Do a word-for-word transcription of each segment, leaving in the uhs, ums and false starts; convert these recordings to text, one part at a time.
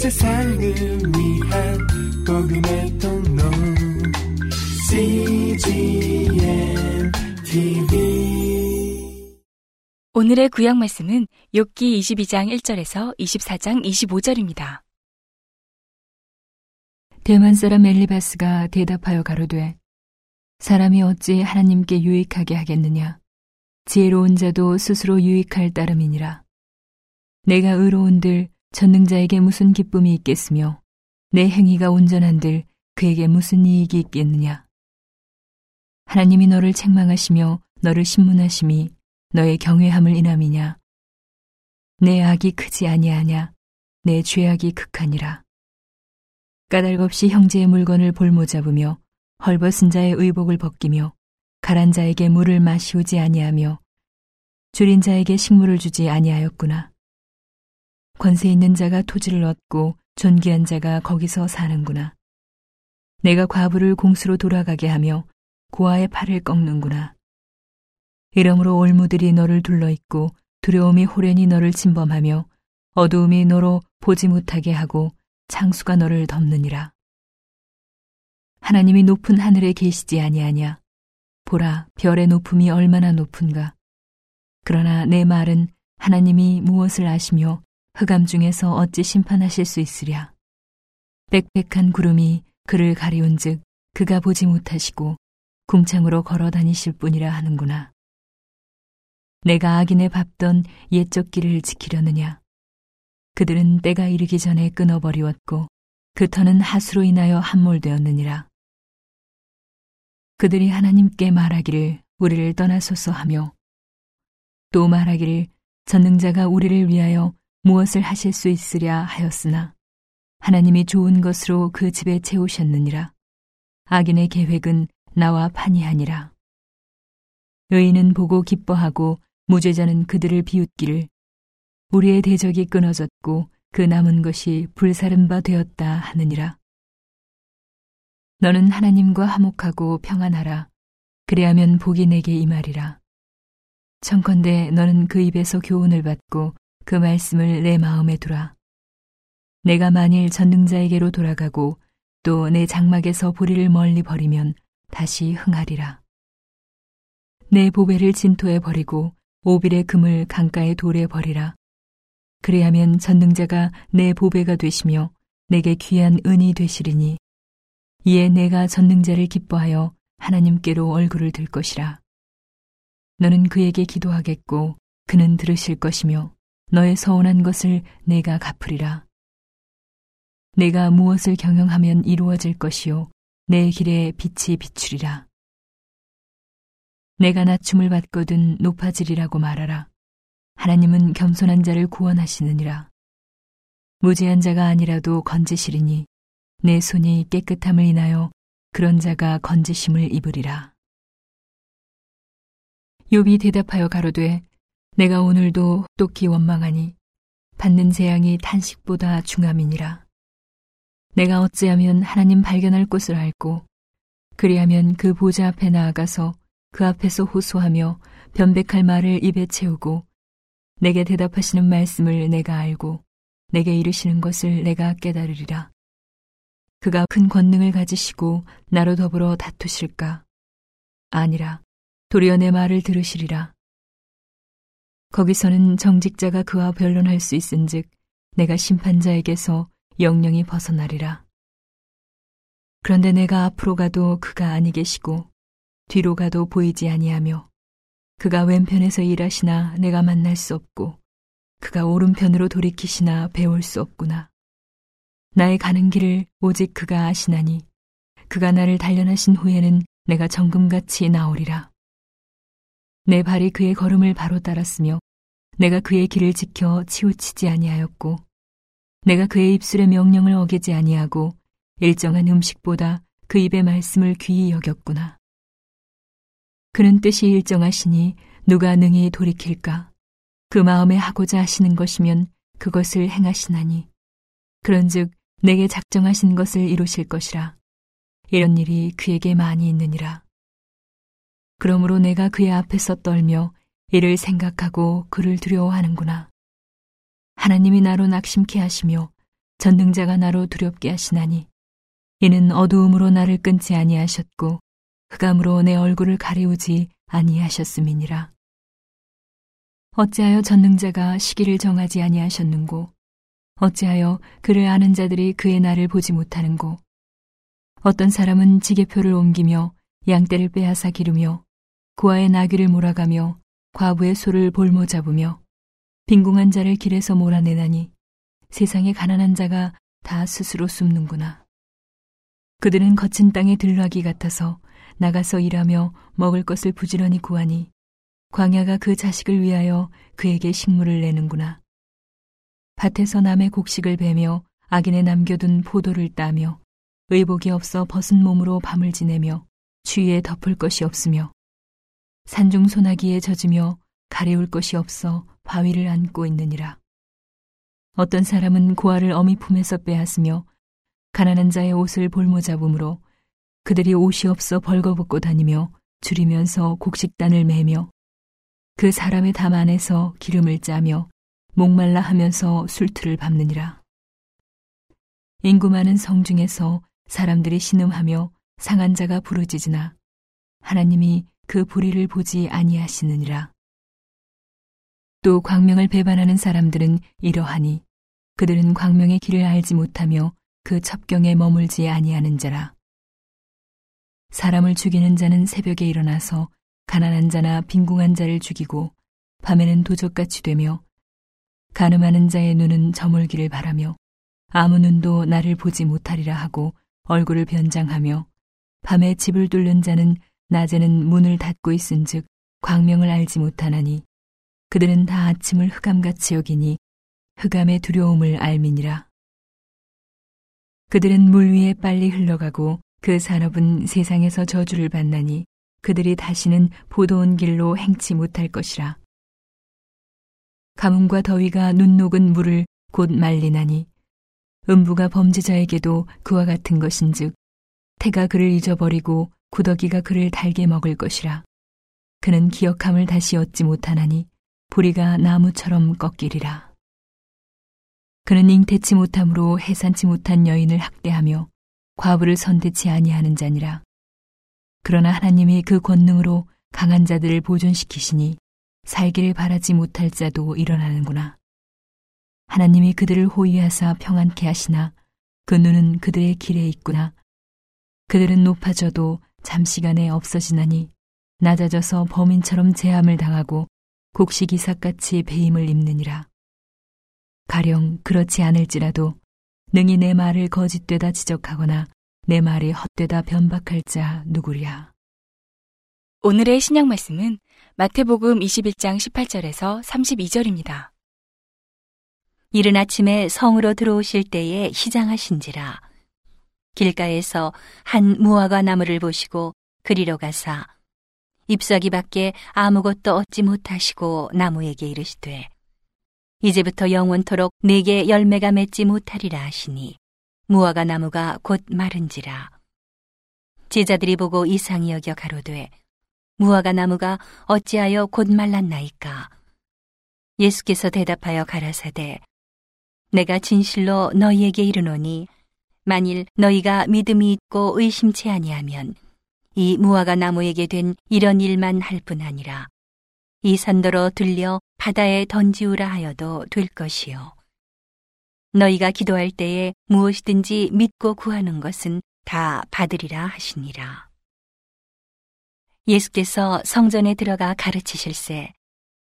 세상을 위한 복음의 통로 씨지엠 티비. 오늘의 구약 말씀은 욥기 이십이 장 일 절에서 이십사 장 이십오 절입니다. 대만 사람 엘리바스가 대답하여 가로되 사람이 어찌 하나님께 유익하게 하겠느냐. 지혜로운 자도 스스로 유익할 따름이니라. 내가 의로운들 전능자에게 무슨 기쁨이 있겠으며 내 행위가 온전한들 그에게 무슨 이익이 있겠느냐. 하나님이 너를 책망하시며 너를 신문하심이 너의 경외함을 인함이냐. 내 악이 크지 아니하냐. 내 죄악이 극하니라. 까닭 없이 형제의 물건을 볼모잡으며 헐벗은 자의 의복을 벗기며 가란 자에게 물을 마시우지 아니하며 줄인 자에게 식물을 주지 아니하였구나. 권세 있는 자가 토지를 얻고 존귀한 자가 거기서 사는구나. 내가 과부를 공수로 돌아가게 하며 고아의 팔을 꺾는구나. 이러므로 올무들이 너를 둘러있고 두려움이 호련히 너를 침범하며 어두움이 너로 보지 못하게 하고 창수가 너를 덮느니라. 하나님이 높은 하늘에 계시지 아니하냐. 보라, 별의 높음이 얼마나 높은가. 그러나 내 말은 하나님이 무엇을 아시며 흑암 중에서 어찌 심판하실 수 있으랴. 빽빽한 구름이 그를 가리운즉 그가 보지 못하시고 궁창으로 걸어 다니실 뿐이라 하는구나. 내가 악인의 밟던 옛적 길을 지키려느냐. 그들은 때가 이르기 전에 끊어버리었고 그 터는 하수로 인하여 함몰되었느니라. 그들이 하나님께 말하기를 우리를 떠나소서 하며 또 말하기를 전능자가 우리를 위하여 무엇을 하실 수 있으랴 하였으나 하나님이 좋은 것으로 그 집에 채우셨느니라. 악인의 계획은 나와 판이하니라. 의인은 보고 기뻐하고 무죄자는 그들을 비웃기를 우리의 대적이 끊어졌고 그 남은 것이 불사른 바 되었다 하느니라. 너는 하나님과 화목하고 평안하라. 그래야면 복이 내게 임하리라. 청컨대 너는 그 입에서 교훈을 받고 그 말씀을 내 마음에 두라. 내가 만일 전능자에게로 돌아가고 또 내 장막에서 보리를 멀리 버리면 다시 흥하리라. 내 보배를 진토에 버리고 오빌의 금을 강가의 돌에 버리라. 그래야면 전능자가 내 보배가 되시며 내게 귀한 은이 되시리니 이에 내가 전능자를 기뻐하여 하나님께로 얼굴을 들 것이라. 너는 그에게 기도하겠고 그는 들으실 것이며 너의 서운한 것을 내가 갚으리라. 내가 무엇을 경영하면 이루어질 것이요 내 길에 빛이 비추리라. 내가 낮춤을 받거든 높아지리라고 말하라. 하나님은 겸손한 자를 구원하시느니라. 무지한 자가 아니라도 건지시리니 내 손이 깨끗함을 인하여 그런 자가 건지심을 입으리라. 욥이 대답하여 가로되 내가 오늘도 혹독히 원망하니 받는 재앙이 탄식보다 중함이니라. 내가 어찌하면 하나님 발견할 곳을 알고 그리하면 그 보좌 앞에 나아가서 그 앞에서 호소하며 변백할 말을 입에 채우고 내게 대답하시는 말씀을 내가 알고 내게 이르시는 것을 내가 깨달으리라. 그가 큰 권능을 가지시고 나로 더불어 다투실까? 아니라, 도리어 내 말을 들으시리라. 거기서는 정직자가 그와 변론할 수 있은즉 내가 심판자에게서 영영히 벗어나리라. 그런데 내가 앞으로 가도 그가 아니 계시고 뒤로 가도 보이지 아니하며 그가 왼편에서 일하시나 내가 만날 수 없고 그가 오른편으로 돌이키시나 배울 수 없구나. 나의 가는 길을 오직 그가 아시나니 그가 나를 단련하신 후에는 내가 정금같이 나오리라. 내 발이 그의 걸음을 바로 따랐으며 내가 그의 길을 지켜 치우치지 아니하였고 내가 그의 입술의 명령을 어기지 아니하고 일정한 음식보다 그 입의 말씀을 귀히 여겼구나. 그는 뜻이 일정하시니 누가 능히 돌이킬까? 그 마음에 하고자 하시는 것이면 그것을 행하시나니 그런즉 내게 작정하신 것을 이루실 것이라. 이런 일이 그에게 많이 있느니라. 그러므로 내가 그의 앞에서 떨며 이를 생각하고 그를 두려워하는구나. 하나님이 나로 낙심케 하시며 전능자가 나로 두렵게 하시나니 이는 어두움으로 나를 끊지 아니하셨고 흑암으로 내 얼굴을 가리우지 아니하셨음이니라. 어찌하여 전능자가 시기를 정하지 아니하셨는고 어찌하여 그를 아는 자들이 그의 날을 보지 못하는고. 어떤 사람은 지게표를 옮기며 양떼를 빼앗아 기르며 고아의 나귀를 몰아가며 과부의 소를 볼모 잡으며 빈궁한 자를 길에서 몰아내나니 세상의 가난한 자가 다 스스로 숨는구나. 그들은 거친 땅의 들나귀 같아서 나가서 일하며 먹을 것을 부지런히 구하니 광야가 그 자식을 위하여 그에게 식물을 내는구나. 밭에서 남의 곡식을 베며 악인에 남겨둔 포도를 따며 의복이 없어 벗은 몸으로 밤을 지내며 추위에 덮을 것이 없으며 산중 소나기에 젖으며 가려울 것이 없어 바위를 안고 있느니라. 어떤 사람은 고아를 어미 품에서 빼앗으며 가난한 자의 옷을 볼모 잡음으로 그들이 옷이 없어 벌거벗고 다니며 줄이면서 곡식단을 매며 그 사람의 담 안에서 기름을 짜며 목말라 하면서 술투를 밟느니라. 인구 많은 성 중에서 사람들이 신음하며 상한 자가 부르짖으나 하나님이 그 불의를 보지 아니하시느니라. 또 광명을 배반하는 사람들은 이러하니 그들은 광명의 길을 알지 못하며 그 첩경에 머물지 아니하는 자라. 사람을 죽이는 자는 새벽에 일어나서 가난한 자나 빈궁한 자를 죽이고 밤에는 도적같이 되며 가늠하는 자의 눈은 저물기를 바라며 아무 눈도 나를 보지 못하리라 하고 얼굴을 변장하며 밤에 집을 뚫는 자는 낮에는 문을 닫고 있은즉 광명을 알지 못하나니 그들은 다 아침을 흑암같이 여기니 흑암의 두려움을 알미니라. 그들은 물 위에 빨리 흘러가고 그 산업은 세상에서 저주를 받나니 그들이 다시는 보도온 길로 행치 못할 것이라. 가뭄과 더위가 눈 녹은 물을 곧 말리나니 음부가 범죄자에게도 그와 같은 것인즉 태가 그를 잊어버리고 구더기가 그를 달게 먹을 것이라. 그는 기억함을 다시 얻지 못하나니 보리가 나무처럼 꺾이리라. 그는 잉태치 못함으로 해산치 못한 여인을 학대하며 과부를 선대치 아니하는 자니라. 그러나 하나님이 그 권능으로 강한 자들을 보존시키시니 살기를 바라지 못할 자도 일어나는구나. 하나님이 그들을 호위하사 평안케 하시나 그 눈은 그들의 길에 있구나. 그들은 높아져도 잠시간에 없어지나니 낮아져서 범인처럼 재함을 당하고 곡식이삭같이 배임을 입느니라. 가령 그렇지 않을지라도 능히 내 말을 거짓되다 지적하거나 내 말이 헛되다 변박할 자 누구랴. 오늘의 신약 말씀은 마태복음 이십일 장 십팔 절에서 삼십이 절입니다. 이른 아침에 성으로 들어오실 때에 시장하신지라 길가에서 한 무화과 나무를 보시고 그리로 가사 잎사귀 밖에 아무것도 얻지 못하시고 나무에게 이르시되 이제부터 영원토록 내게 열매가 맺지 못하리라 하시니 무화과 나무가 곧 마른지라. 제자들이 보고 이상히 여겨 가로되 무화과 나무가 어찌하여 곧 말랐나이까. 예수께서 대답하여 가라사대 내가 진실로 너희에게 이르노니 만일 너희가 믿음이 있고 의심치 아니하면 이 무화과 나무에게 된 이런 일만 할 뿐 아니라 이 산더러 들려 바다에 던지우라 하여도 될 것이요. 너희가 기도할 때에 무엇이든지 믿고 구하는 것은 다 받으리라 하시니라. 예수께서 성전에 들어가 가르치실세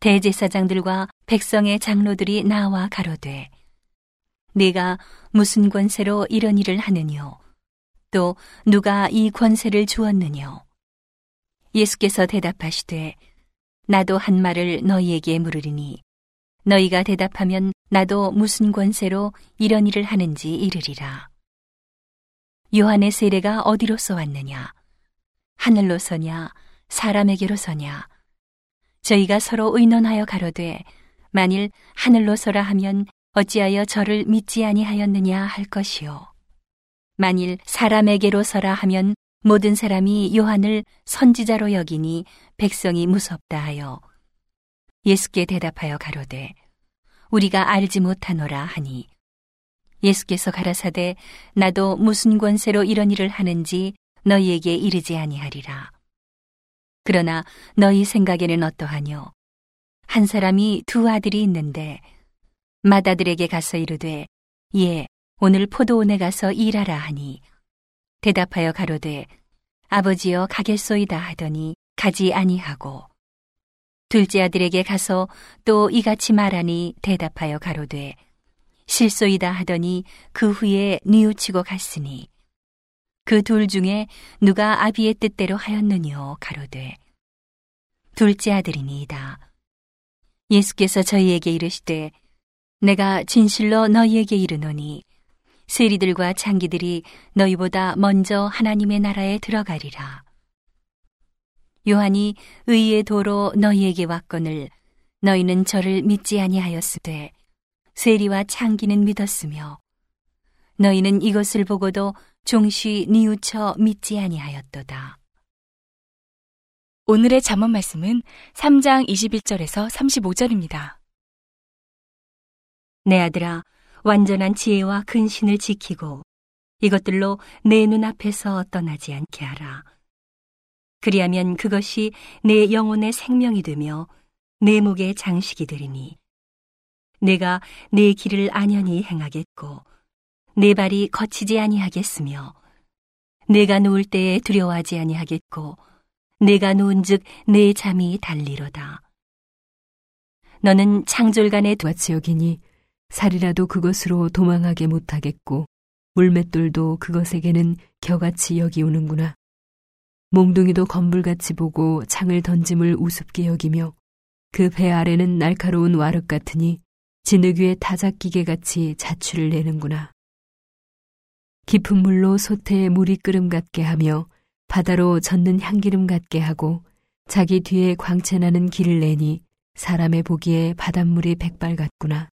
대제사장들과 백성의 장로들이 나와 가로되 네가 무슨 권세로 이런 일을 하느뇨 또 누가 이 권세를 주었느뇨. 예수께서 대답하시되 나도 한 말을 너희에게 물으리니 너희가 대답하면 나도 무슨 권세로 이런 일을 하는지 이르리라. 요한의 세례가 어디로서 왔느냐 하늘로서냐 사람에게로서냐. 저희가 서로 의논하여 가로되 만일 하늘로서라 하면 어찌하여 저를 믿지 아니하였느냐 할 것이요. 만일 사람에게로서라 하면 모든 사람이 요한을 선지자로 여기니 백성이 무섭다 하여. 예수께 대답하여 가로되 우리가 알지 못하노라 하니 예수께서 가라사대 나도 무슨 권세로 이런 일을 하는지 너희에게 이르지 아니하리라. 그러나 너희 생각에는 어떠하뇨? 한 사람이 두 아들이 있는데 맏아들에게 가서 이르되 예 오늘 포도원에 가서 일하라 하니 대답하여 가로되 아버지여 가겠소이다 하더니 가지 아니하고 둘째 아들에게 가서 또 이같이 말하니 대답하여 가로되 실소이다 하더니 그 후에 뉘우치고 갔으니 그 둘 중에 누가 아비의 뜻대로 하였느뇨 가로되 둘째 아들이니이다. 예수께서 저희에게 이르시되 내가 진실로 너희에게 이르노니 세리들과 장기들이 너희보다 먼저 하나님의 나라에 들어가리라. 요한이 의의 도로 너희에게 왔거늘 너희는 저를 믿지 아니하였으되 세리와 창기는 믿었으며 너희는 이것을 보고도 종시 뉘우쳐 믿지 아니하였도다. 오늘의 잠언 말씀은 삼 장 이십일 절에서 삼십오 절입니다. 내 아들아 완전한 지혜와 근신을 지키고 이것들로 내 눈앞에서 떠나지 않게 하라. 그리하면 그것이 내 영혼의 생명이 되며 내 목의 장식이 되리니 내가 내 길을 안연히 행하겠고 내 발이 거치지 아니하겠으며 내가 누울 때에 두려워하지 아니하겠고 내가 누운즉 내 잠이 달리로다. 너는 창졸간의 도화지옥이니 살이라도 그것으로 도망하게 못하겠고 물맷돌도 그것에게는 겨같이 여기오는구나. 몽둥이도 건불같이 보고 창을 던짐을 우습게 여기며 그 배 아래는 날카로운 와륵 같으니 진흙 위에 타작기계같이 자취를 내는구나. 깊은 물로 소태에 물이 끓음 같게 하며 바다로 젓는 향기름 같게 하고 자기 뒤에 광채나는 길을 내니 사람의 보기에 바닷물이 백발 같구나.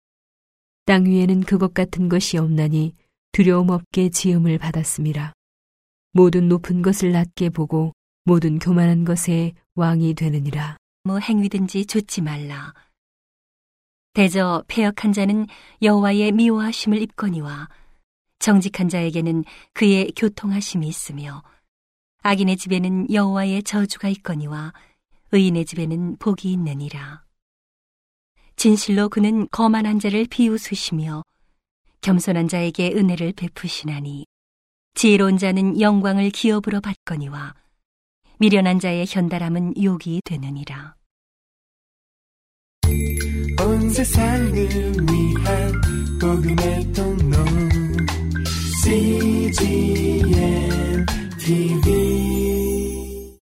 땅 위에는 그것 같은 것이 없나니 두려움 없게 지음을 받았음이라. 모든 높은 것을 낮게 보고 모든 교만한 것에 왕이 되느니라. 뭐 행위든지 좋지 말라. 대저 패역한 자는 여호와의 미워하심을 입거니와 정직한 자에게는 그의 교통하심이 있으며 악인의 집에는 여호와의 저주가 있거니와 의인의 집에는 복이 있느니라. 진실로 그는 거만한 자를 비웃으시며 겸손한 자에게 은혜를 베푸시나니 지혜로운 자는 영광을 기업으로 받거니와 미련한 자의 현달함은 욕이 되느니라. 온 세상을 위한 복음의 통로 씨지엠 티비